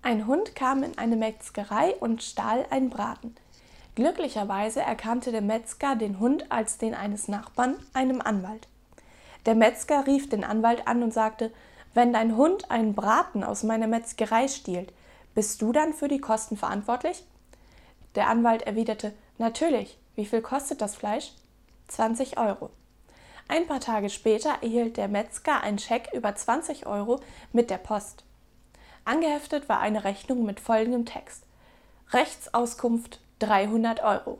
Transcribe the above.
Ein Hund kam in eine Metzgerei und stahl einen Braten. Glücklicherweise erkannte der Metzger den Hund als den eines Nachbarn, einem Anwalt. Der Metzger rief den Anwalt an und sagte: Wenn dein Hund einen Braten aus meiner Metzgerei stiehlt, bist du dann für die Kosten verantwortlich? Der Anwalt erwiderte: Natürlich, wie viel kostet das Fleisch? 20 €. Ein paar Tage später erhielt der Metzger einen Scheck über 20 € mit der Post. Angeheftet war eine Rechnung mit folgendem Text: Rechtsauskunft 300 €.